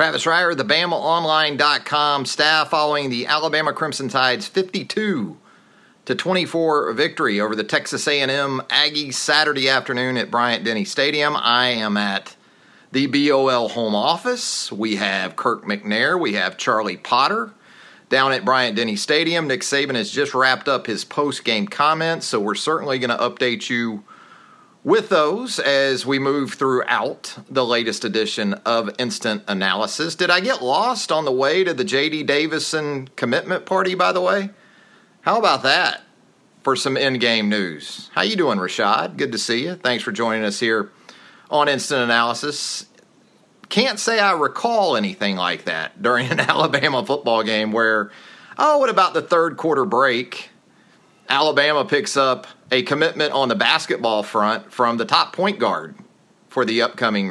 Travis Reier, the BamaOnline.com staff, following the Alabama Crimson Tide's 52-24 victory over the Texas A&M Aggies Saturday afternoon at Bryant-Denny Stadium. I am at the BOL home office. We have Kirk McNair. We have Charlie Potter down at Bryant-Denny Stadium. Nick Saban has just wrapped up his post-game comments, so we're certainly going to update you with those as we move throughout the latest edition of Instant Analysis. Did I get lost on the way to the JD Davison commitment party, by the way? How about that for some in-game news? How you doing, Rashad? Good to see you. Thanks for joining us here on Instant Analysis. Can't say I recall anything like that during an Alabama football game where, oh, what about the third quarter break? Alabama picks up a commitment on the basketball front from the top point guard for the upcoming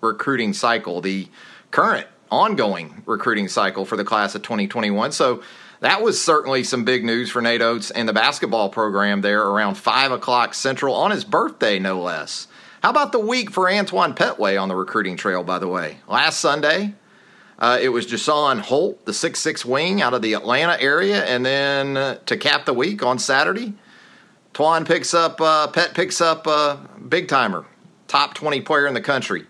recruiting cycle, the current ongoing recruiting cycle for the class of 2021. So that was certainly some big news for Nate Oats and the basketball program there around 5 o'clock Central on his birthday, no less. How about the week for Antoine Petway on the recruiting trail, by the way? Last Sunday, it was Jason Holt, the 6'6 wing out of the Atlanta area, and then to cap the week on Saturday, Twan picks up, Pet picks up big-timer, top 20 player in the country,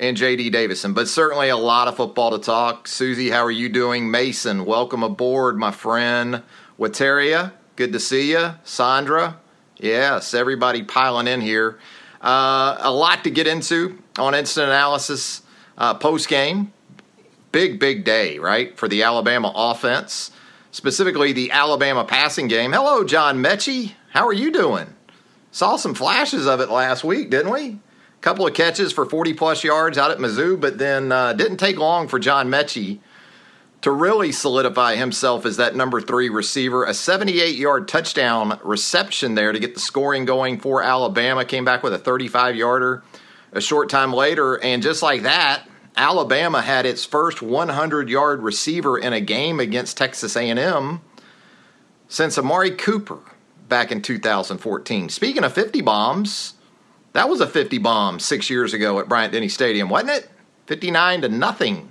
and JD Davison. But certainly a lot of football to talk. Susie, how are you doing? Mason, welcome aboard, my friend. Wateria, good to see you. Sandra, yes, everybody piling in here. A lot to get into on Instant Analysis post-game. Big day, right, for the Alabama offense, specifically the Alabama passing game. Hello, John Metchie. How are you doing? Saw some flashes of it last week, didn't we? Couple of catches for 40-plus yards out at Mizzou, but then didn't take long for John Metchie to really solidify himself as that number 3 receiver. A 78-yard touchdown reception there to get the scoring going for Alabama. Came back with a 35-yarder a short time later, and just like that, Alabama had its first 100-yard receiver in a game against Texas A&M since Amari Cooper back in 2014. Speaking of 50 bombs, that was a 50 bomb 6 years ago at Bryant-Denny Stadium, wasn't it? 59-0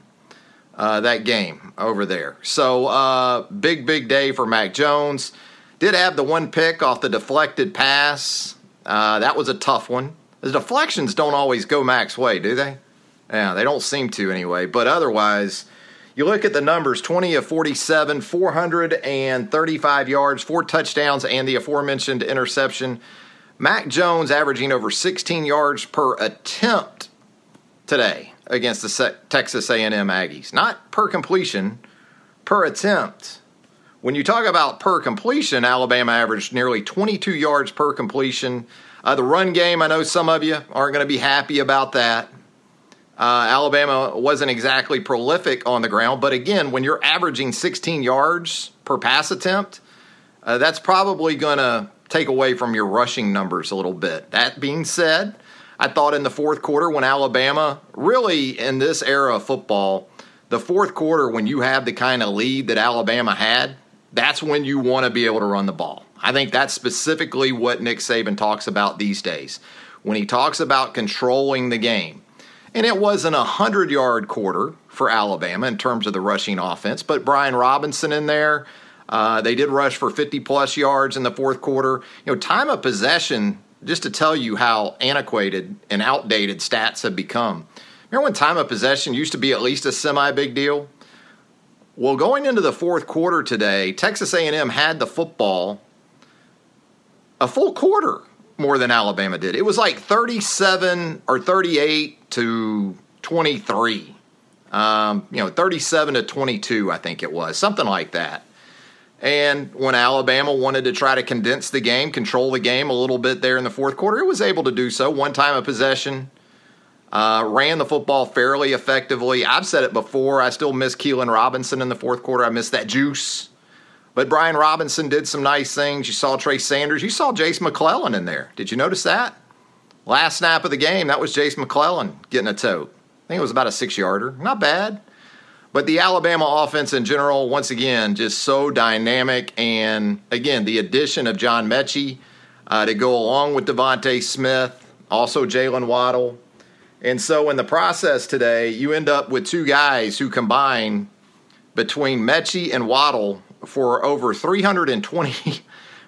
that game over there. So big day for Mac Jones. Did have the one pick off the deflected pass. That was a tough one. The deflections don't always go Mac's way, do they? Yeah, they don't seem to anyway. But otherwise, you look at the numbers, 20 of 47, 435 yards, 4 touchdowns, and the aforementioned interception. Mac Jones averaging over 16 yards per attempt today against the Texas A&M Aggies. Not per completion, per attempt. When you talk about per completion, Alabama averaged nearly 22 yards per completion. The run game, I know some of you aren't going to be happy about that. Alabama wasn't exactly prolific on the ground. But again, when you're averaging 16 yards per pass attempt, that's probably going to take away from your rushing numbers a little bit. That being said, I thought in the fourth quarter when Alabama, really in this era of football, the fourth quarter when you have the kind of lead that Alabama had, that's when you want to be able to run the ball. I think that's specifically what Nick Saban talks about these days when he talks about controlling the game. And it wasn't a 100-yard quarter for Alabama in terms of the rushing offense, but Brian Robinson in there, they did rush for 50-plus yards in the fourth quarter. You know, time of possession, just to tell you how antiquated and outdated stats have become. Remember when time of possession used to be at least a semi-big deal? Well, going into the fourth quarter today, Texas A&M had the football a full quarter more than Alabama did. It was like 37 or 38 to 23. 37 to 22, I think it was, something like that. And when Alabama wanted to try to condense the game, control the game a little bit there in the fourth quarter, it was able to do so. One time of possession, ran the football fairly effectively. I've said it before. I still miss Keelan Robinson in the fourth quarter. I miss that juice. But Brian Robinson did some nice things. You saw Trey Sanders. You saw Jase McClellan in there. Did you notice that? Last snap of the game, that was Jase McClellan getting a tote. I think it was about a 6-yarder. Not bad. But the Alabama offense in general, once again, just so dynamic. And, again, the addition of John Metchie to go along with Devontae Smith, also Jaylen Waddle, And so in the process today, you end up with two guys who combine between Metchie and Waddle for over 320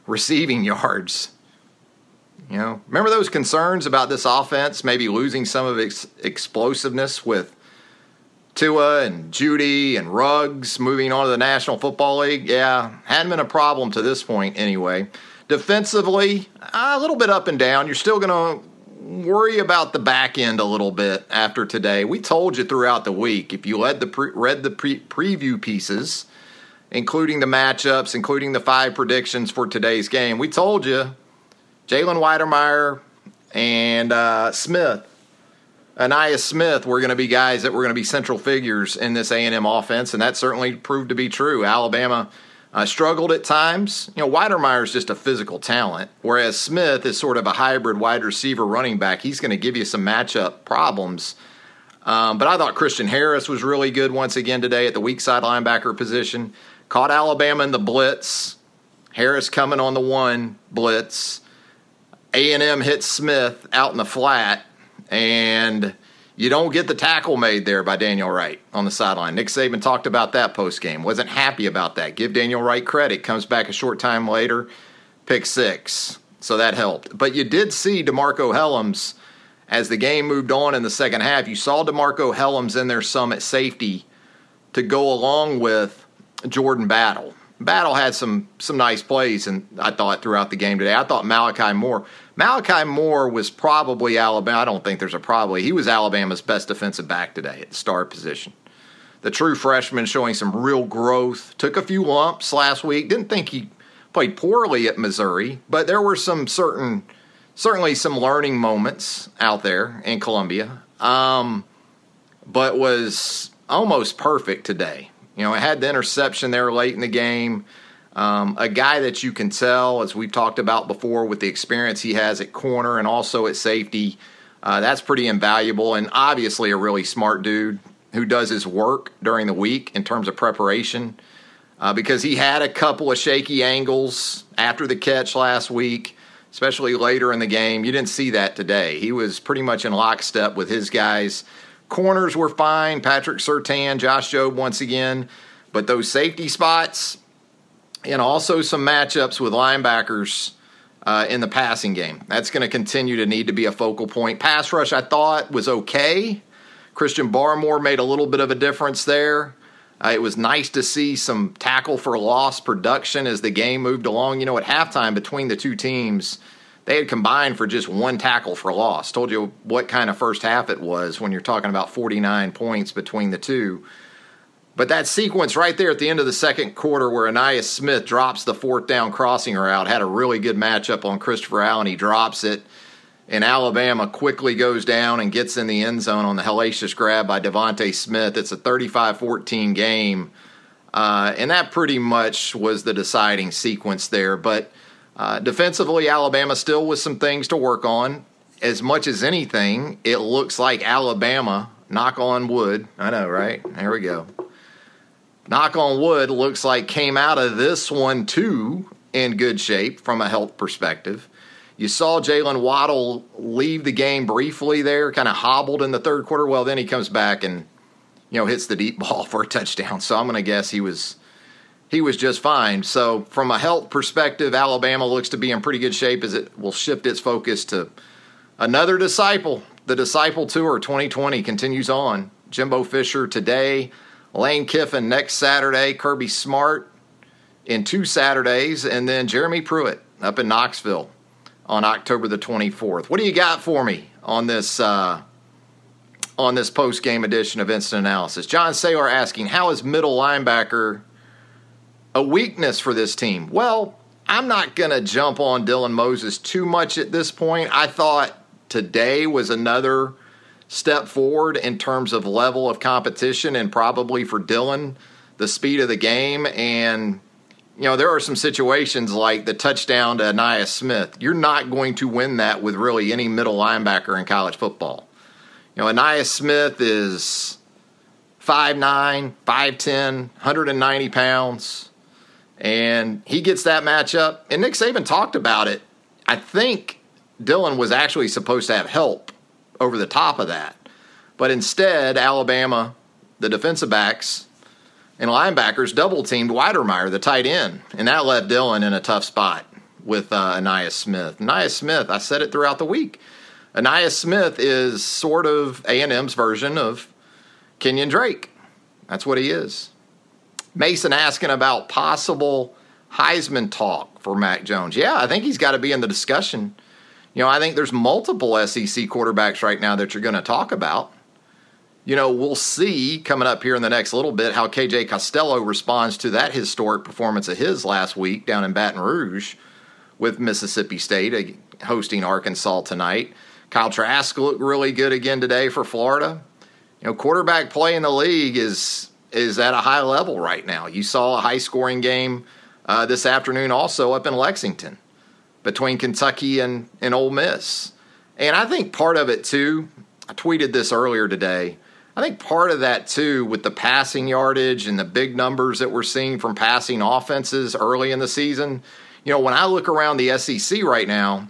receiving yards. You know, remember those concerns about this offense maybe losing some of its explosiveness with Tua and Judy and Ruggs moving on to the National Football League? Yeah, hadn't been a problem to this point anyway. Defensively, a little bit up and down. You're still going to worry about the back end a little bit after today. We told you throughout the week, if you read the preview pieces, including the matchups, including the five predictions for today's game, we told you Jalen Wydermyer and Aniah Smith were going to be guys that were going to be central figures in this A&M offense, and that certainly proved to be true. Alabama struggled at times. You know, Wydermyer is just a physical talent, whereas Smith is sort of a hybrid wide receiver running back. He's going to give you some matchup problems. But I thought Christian Harris was really good once again today at the weak side linebacker position. Caught Alabama in the blitz. Harris coming on the one blitz. A&M hits Smith out in the flat, and you don't get the tackle made there by Daniel Wright on the sideline. Nick Saban talked about that postgame. Wasn't happy about that. Give Daniel Wright credit. Comes back a short time later, pick six. So that helped. But you did see DeMarcco Hellams as the game moved on in the second half. You saw DeMarcco Hellams in there some at safety to go along with Jordan Battle. Battle had some nice plays, and I thought throughout the game today. I thought Malachi Moore was probably Alabama. I don't think there's a probably. He was Alabama's best defensive back today at the star position. The true freshman showing some real growth. Took a few lumps last week. Didn't think he played poorly at Missouri, but there were certainly some learning moments out there in Columbia. But was almost perfect today. You know, it had the interception there late in the game. A guy that you can tell, as we've talked about before, with the experience he has at corner and also at safety, that's pretty invaluable, and obviously a really smart dude who does his work during the week in terms of preparation, because he had a couple of shaky angles after the catch last week, especially later in the game. You didn't see that today. He was pretty much in lockstep with his guys. Corners were fine. Patrick Surtain, Josh Jobe once again. But those safety spots and also some matchups with linebackers in the passing game. That's going to continue to need to be a focal point. Pass rush, I thought, was okay. Christian Barmore made a little bit of a difference there. It was nice to see some tackle for loss production as the game moved along. You know, at halftime between the two teams, they had combined for just one tackle for loss. Told you what kind of first half it was when you're talking about 49 points between the two. But that sequence right there at the end of the second quarter where Aniah Smith drops the fourth down crossing route, had a really good matchup on Christopher Allen. He drops it, and Alabama quickly goes down and gets in the end zone on the hellacious grab by Devontae Smith. It's a 35-14 game, and that pretty much was the deciding sequence there. But defensively, Alabama still with some things to work on. As much as anything, it looks like Alabama, knock on wood, I know, right? There we go. Knock on wood, looks like came out of this one, too, in good shape from a health perspective. You saw Jaylen Waddle leave the game briefly there, kind of hobbled in the third quarter. Well, then he comes back and, you know, hits the deep ball for a touchdown. So I'm going to guess he was just fine. So from a health perspective, Alabama looks to be in pretty good shape as it will shift its focus to another disciple. The Disciple Tour 2020 continues on. Jimbo Fisher today, Lane Kiffin next Saturday, Kirby Smart in 2 Saturdays, and then Jeremy Pruitt up in Knoxville on October the 24th. What do you got for me on this post-game edition of Instant Analysis? John Saylor asking, how is middle linebacker a weakness for this team? Well, I'm not going to jump on Dylan Moses too much at this point. I thought today was another step forward in terms of level of competition, and probably for Dylan, the speed of the game. And, you know, there are some situations like the touchdown to Aniah Smith. You're not going to win that with really any middle linebacker in college football. You know, Aniah Smith is 5'9", 5'10", 190 pounds. And he gets that matchup. And Nick Saban talked about it. I think Dylan was actually supposed to have help over the top of that. But instead, Alabama, the defensive backs and linebackers double-teamed Wydermyer, the tight end, and that left Dylan in a tough spot with Aniah Smith. Aniah Smith, I said it throughout the week, Aniah Smith is sort of A&M's version of Kenyan Drake. That's what he is. Mason asking about possible Heisman talk for Mac Jones. Yeah, I think he's got to be in the discussion. You know, I think there's multiple SEC quarterbacks right now that you're going to talk about. You know, we'll see coming up here in the next little bit how KJ Costello responds to that historic performance of his last week down in Baton Rouge with Mississippi State hosting Arkansas tonight. Kyle Trask looked really good again today for Florida. You know, quarterback play in the league is at a high level right now. You saw a high-scoring game this afternoon also up in Lexington between Kentucky and Ole Miss. And I think part of it, too, I tweeted this earlier today, I think part of that, too, with the passing yardage and the big numbers that we're seeing from passing offenses early in the season, you know, when I look around the SEC right now,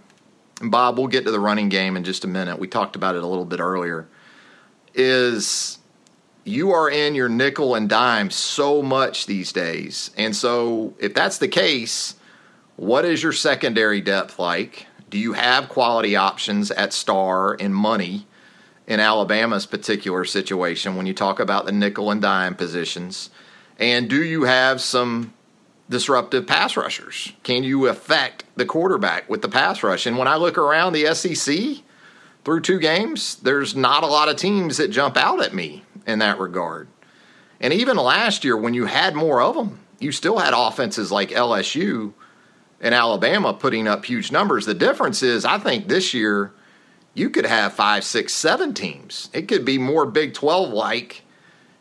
and Bob, we'll get to the running game in just a minute. We talked about it a little bit earlier, is you are in your nickel and dime so much these days. And so if that's the case, what is your secondary depth like? Do you have quality options at star and money in Alabama's particular situation when you talk about the nickel and dime positions? And do you have some disruptive pass rushers? Can you affect the quarterback with the pass rush? And when I look around the SEC through two games, there's not a lot of teams that jump out at me in that regard. And even last year when you had more of them, you still had offenses like LSU and Alabama putting up huge numbers. The difference is I think this year you could have 5, 6, 7 teams. It could be more Big 12-like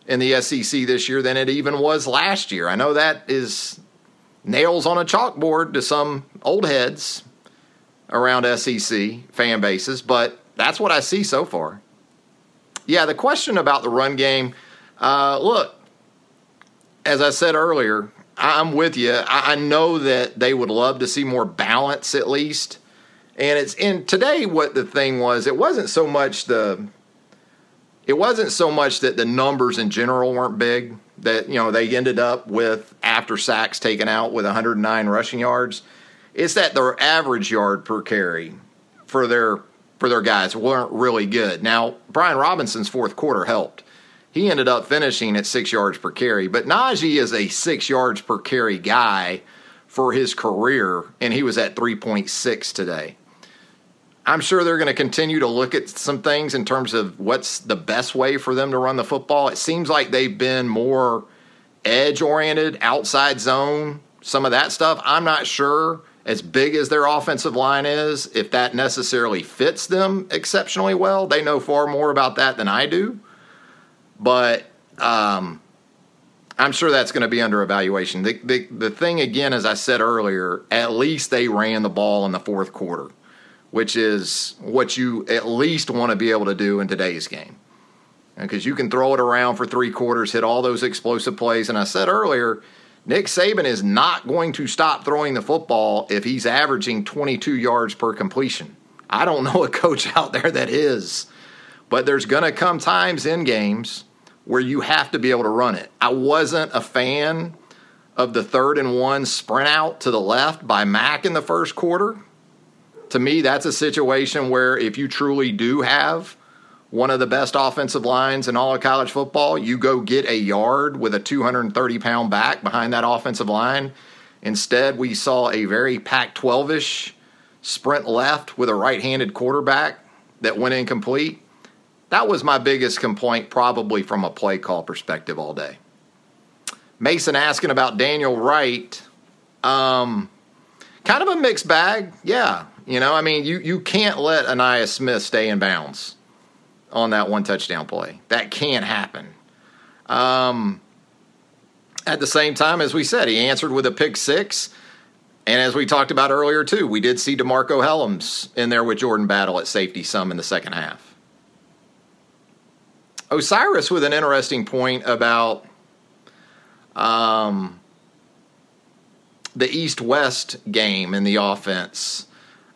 in the SEC this year than it even was last year. I know that is nails on a chalkboard to some old heads around SEC fan bases, but that's what I see so far. Yeah, the question about the run game, look, as I said earlier, I'm with you. I know that they would love to see more balance at least. And it's in today what the thing was, it wasn't so much that the numbers in general weren't big, that, you know, they ended up with, after sacks taken out, with 109 rushing yards. It's that their average yard per carry for their guys weren't really good. Now, Brian Robinson's fourth quarter helped. He ended up finishing at 6 yards per carry, but Najee is a 6 yards per carry guy for his career, and he was at 3.6 today. I'm sure they're going to continue to look at some things in terms of what's the best way for them to run the football. It seems like they've been more edge-oriented, outside zone, some of that stuff. I'm not sure, as big as their offensive line is, if that necessarily fits them exceptionally well. They know far more about that than I do. But I'm sure that's going to be under evaluation. The thing, again, as I said earlier, at least they ran the ball in the fourth quarter, which is what you at least want to be able to do in today's game. Because you can throw it around for three quarters, hit all those explosive plays. And I said earlier, Nick Saban is not going to stop throwing the football if he's averaging 22 yards per completion. I don't know a coach out there that is, but there's going to come times in games where you have to be able to run it. I wasn't a fan of the 3rd-and-1 sprint out to the left by Mac in the first quarter. To me, that's a situation where if you truly do have one of the best offensive lines in all of college football, you go get a yard with a 230-pound back behind that offensive line. Instead, we saw a very Pac-12-ish sprint left with a right-handed quarterback that went incomplete. That was my biggest complaint probably from a play call perspective all day. Mason asking about Daniel Wright. Kind of a mixed bag, yeah. You know, I mean, you can't let Aniah Smith stay in bounds on that one touchdown play. That can't happen. At the same time, as we said, he answered with a pick six. And as we talked about earlier, too, we did see DeMarcco Hellams in there with Jordan Battle at safety some in the second half. Osiris with an interesting point about the East-West game in the offense.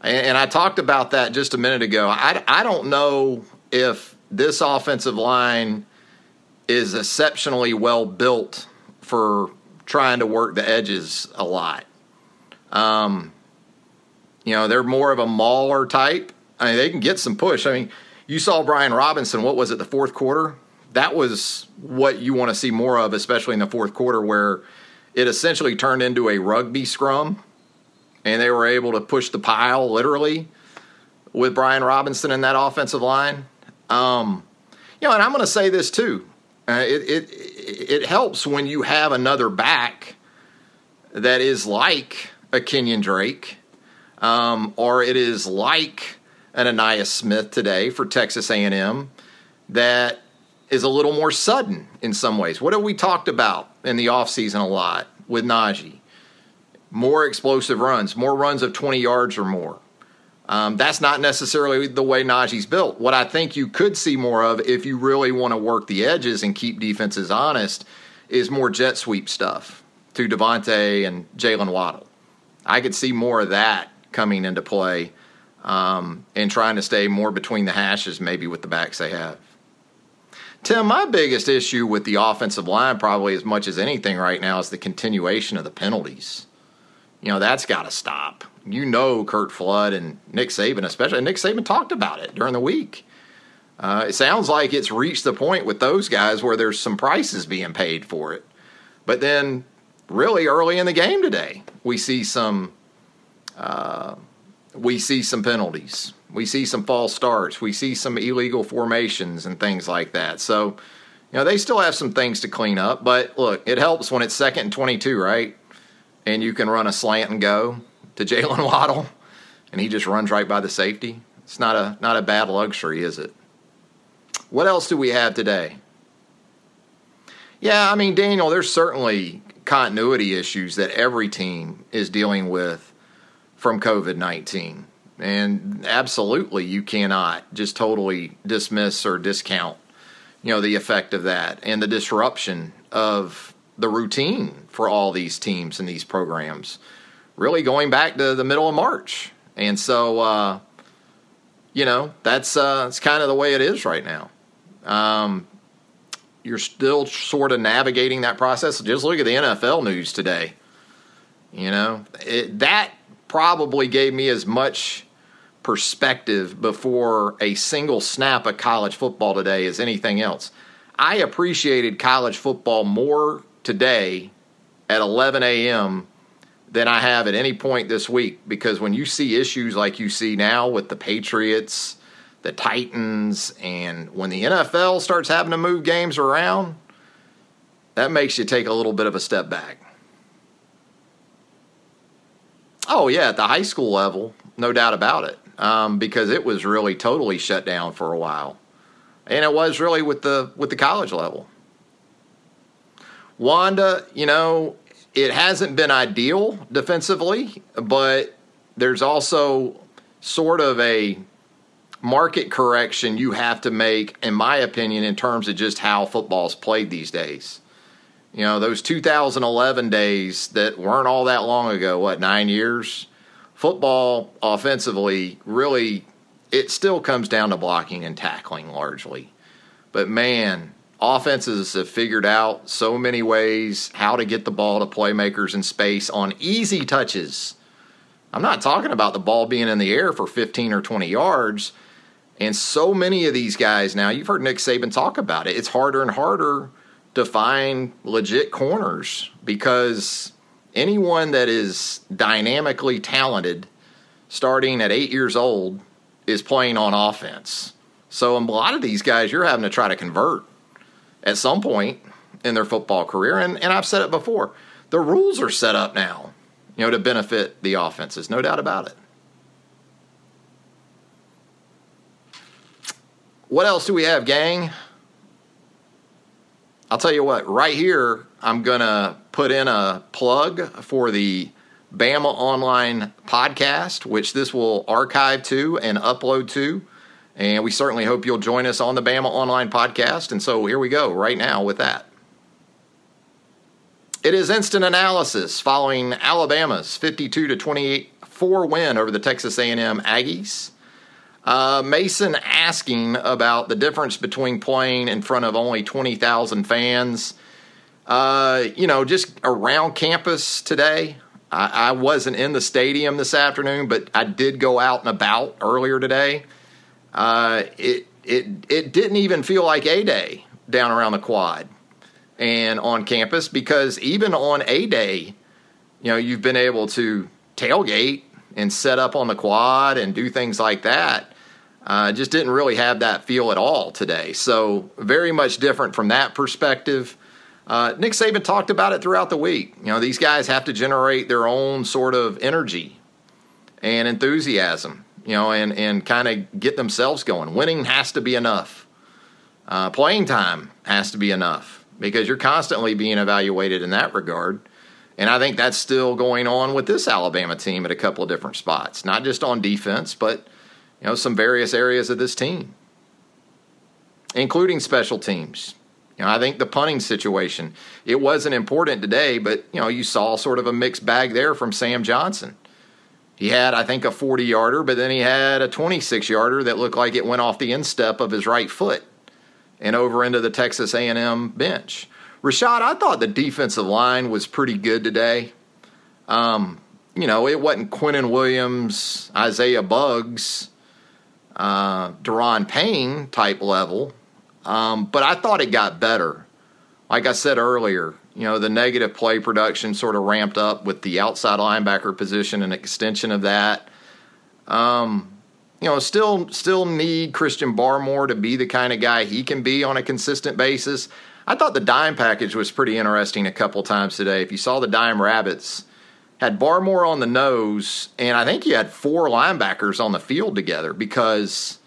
And I talked about that just a minute ago. I don't know if this offensive line is exceptionally well built for trying to work the edges a lot. You know, they're more of a mauler type. I mean, they can get some push. I mean, you saw Brian Robinson, what was it, the fourth quarter? That was what you want to see more of, especially in the fourth quarter, where it essentially turned into a rugby scrum, and they were able to push the pile literally with Brian Robinson in that offensive line. You know, and I'm going to say this too. It helps when you have another back that is like a Kenyan Drake, or it is like an Aniah Smith today for Texas A&M that is a little more sudden in some ways. What have we talked about in the offseason a lot with Najee? More explosive runs, more runs of 20 yards or more. That's not necessarily the way Najee's built. What I think you could see more of if you really want to work the edges and keep defenses honest is more jet sweep stuff to Devontae and Jaylen Waddle. I could see more of that coming into play and trying to stay more between the hashes maybe with the backs they have. Tim, my biggest issue with the offensive line probably as much as anything right now is the continuation of the penalties. You know, that's got to stop. You know, Kurt Flood and Nick Saban especially, and Nick Saban talked about it during the week. It sounds like it's reached the point with those guys where there's some prices being paid for it. But then really early in the game today, we see some penalties. We see some false starts. We see some illegal formations and things like that. So, you know, they still have some things to clean up. But, look, it helps when it's 2nd and 22, right? And you can run a slant and go to Jaylen Waddle, and he just runs right by the safety. It's not a bad luxury, is it? What else do we have today? Yeah, I mean, Daniel, there's certainly continuity issues that every team is dealing with from COVID-19. And absolutely you cannot just totally dismiss or discount, you know, the effect of that and the disruption of the routine for all these teams and these programs, really going back to the middle of March. And so, you know, that's kind of the way it is right now. You're still sort of navigating that process. Just look at the NFL news today. You know, that probably gave me as much perspective before a single snap of college football today as anything else. I appreciated college football more today at 11 a.m. than I have at any point this week, because when you see issues like you see now with the Patriots, the Titans, and when the NFL starts having to move games around, that makes you take a little bit of a step back. Oh, yeah, at the high school level, no doubt about it, because it was really totally shut down for a while. And it was really with the college level. Wanda, you know, it hasn't been ideal defensively, but there's also sort of a market correction you have to make, in my opinion, in terms of just how football's played these days. You know, those 2011 days that weren't all that long ago, what, 9 years? Football offensively really, it still comes down to blocking and tackling largely. But, man, offenses have figured out so many ways how to get the ball to playmakers in space on easy touches. I'm not talking about the ball being in the air for 15 or 20 yards. And so many of these guys now, you've heard Nick Saban talk about it, it's harder and harder to find legit corners because anyone that is dynamically talented starting at 8 years old is playing on offense. So a lot of these guys you're having to try to convert at some point in their football career. And I've said it before, the rules are set up now, you know, to benefit the offenses, no doubt about it. What else do we have, gang? I'll tell you what, right here, I'm going to put in a plug for the Bama Online podcast, which this will archive to and upload to. And we certainly hope you'll join us on the Bama Online podcast. And so here we go right now with that. It is instant analysis following Alabama's 52-24 win over the Texas A&M Aggies. Mason asking about the difference between playing in front of only 20,000 fans. Just around campus today. I wasn't in the stadium this afternoon, but I did go out and about earlier today. It didn't even feel like A-Day down around the quad and on campus, because even on A-Day, you've been able to tailgate and set up on the quad and do things like that. Just didn't really have that feel at all today. So very much different from that perspective. Nick Saban talked about it throughout the week. These guys have to generate their own sort of energy and enthusiasm, and kind of get themselves going. Winning has to be enough. Playing time has to be enough, because you're constantly being evaluated in that regard. And I think that's still going on with this Alabama team at a couple of different spots, not just on defense, but some various areas of this team, including special teams. I think the punting situation, it wasn't important today, but, you saw sort of a mixed bag there from Sam Johnson. He had, I think, a 40-yarder, but then he had a 26-yarder that looked like it went off the instep of his right foot and over into the Texas A&M bench. Rashad, I thought the defensive line was pretty good today. It wasn't Quinnen Williams, Isaiah Buggs, Deron Payne type level. But I thought it got better. Like I said earlier, the negative play production sort of ramped up with the outside linebacker position and extension of that. Still need Christian Barmore to be the kind of guy he can be on a consistent basis. I thought the dime package was pretty interesting a couple times today. If you saw the dime rabbits, had Barmore on the nose, and I think you had four linebackers on the field together, because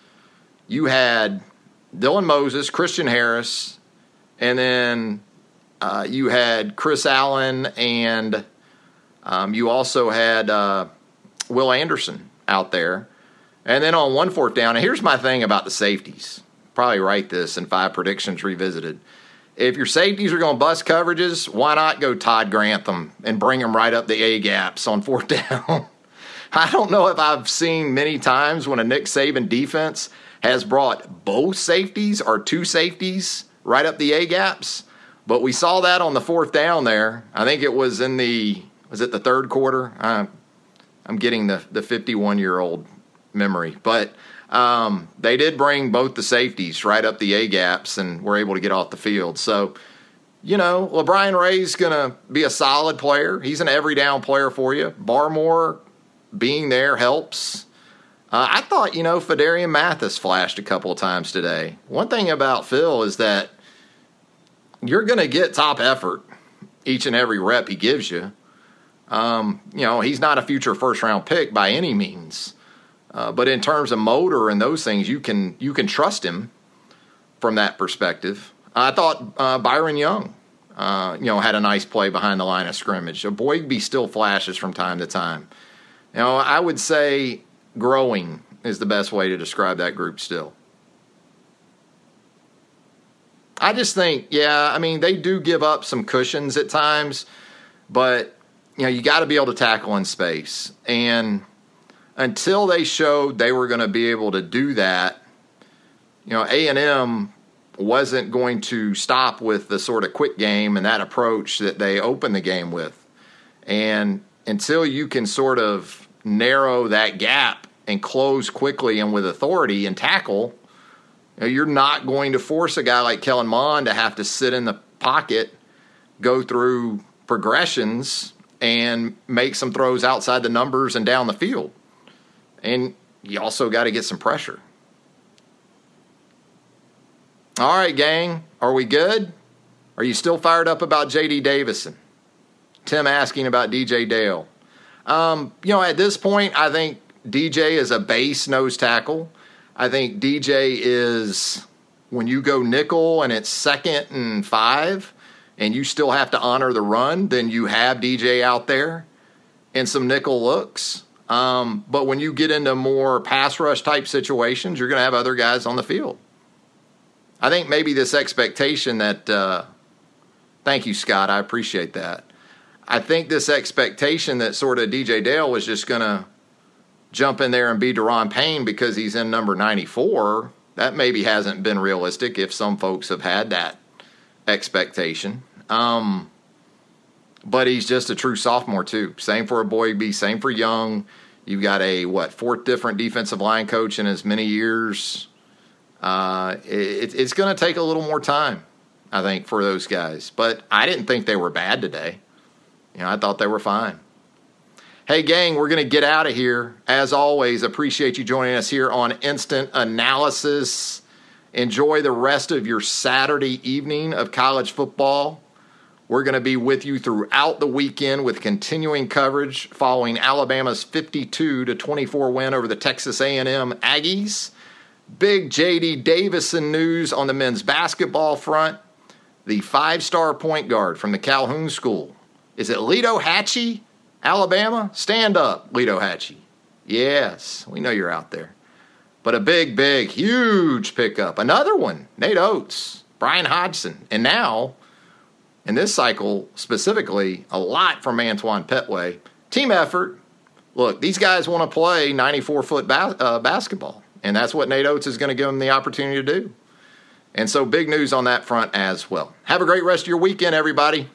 you had Dylan Moses, Christian Harris, and then you had Chris Allen, and you also had Will Anderson out there. And then on 1 fourth down, and here's my thing about the safeties. Probably write this in 5 predictions revisited. If your safeties are going to bust coverages, why not go Todd Grantham and bring him right up the A-gaps on 4th down? I don't know if I've seen many times when a Nick Saban defense has brought both safeties or two safeties right up the A-gaps. But we saw that on the 4th down there. I think it was in the third quarter? I'm getting the 51-year-old memory. But they did bring both the safeties right up the A-gaps and were able to get off the field. So, LeBron Ray's going to be a solid player. He's an every-down player for you. Barmore being there helps. I thought, Fedarian Mathis flashed a couple of times today. One thing about Phil is that you're going to get top effort each and every rep he gives you. He's not a future first-round pick by any means. But in terms of motor and those things, you can trust him from that perspective. I thought Byron Young, had a nice play behind the line of scrimmage. Boygby still flashes from time to time. I would say growing is the best way to describe that group still. I just think, they do give up some cushions at times, but, you got to be able to tackle in space. And until they showed they were going to be able to do that, A&M wasn't going to stop with the sort of quick game and that approach that they opened the game with. And until you can sort of narrow that gap and close quickly and with authority and tackle, you're not going to force a guy like Kellen Mond to have to sit in the pocket, go through progressions, and make some throws outside the numbers and down the field. And you also got to get some pressure. All right, gang, are we good? Are you still fired up about JD Davison? Tim asking about DJ Dale. At this point, I think DJ is a base nose tackle. I think DJ is, when you go nickel and it's 2nd and 5 and you still have to honor the run, then you have DJ out there in some nickel looks. But when you get into more pass rush type situations, you're going to have other guys on the field. I think maybe this expectation that thank you, Scott, I appreciate that. I think this expectation that sort of DJ Dale was just going to jump in there and be Deron Payne because he's in number 94, that maybe hasn't been realistic if some folks have had that expectation. But he's just a true sophomore, too. Same for Aboigbe, same for Young. You've got a, fourth different defensive line coach in as many years. It's going to take a little more time, I think, for those guys. But I didn't think they were bad today. You know, I thought they were fine. Hey, gang, we're going to get out of here. As always, appreciate you joining us here on Instant Analysis. Enjoy the rest of your Saturday evening of college football. We're going to be with you throughout the weekend with continuing coverage following Alabama's 52-24 win over the Texas A&M Aggies. Big JD Davison news on the men's basketball front. The five-star point guard from the Calhoun School. Is it Leto Hatchie? Alabama, stand up, Leto Hatchie. Yes, we know you're out there. But a big, big, huge pickup. Another one, Nate Oats, Brian Hodgson. And now, in this cycle specifically, a lot from Antoine Petway. Team effort. Look, these guys want to play 94-foot basketball, and that's what Nate Oats is going to give them the opportunity to do. And so big news on that front as well. Have a great rest of your weekend, everybody.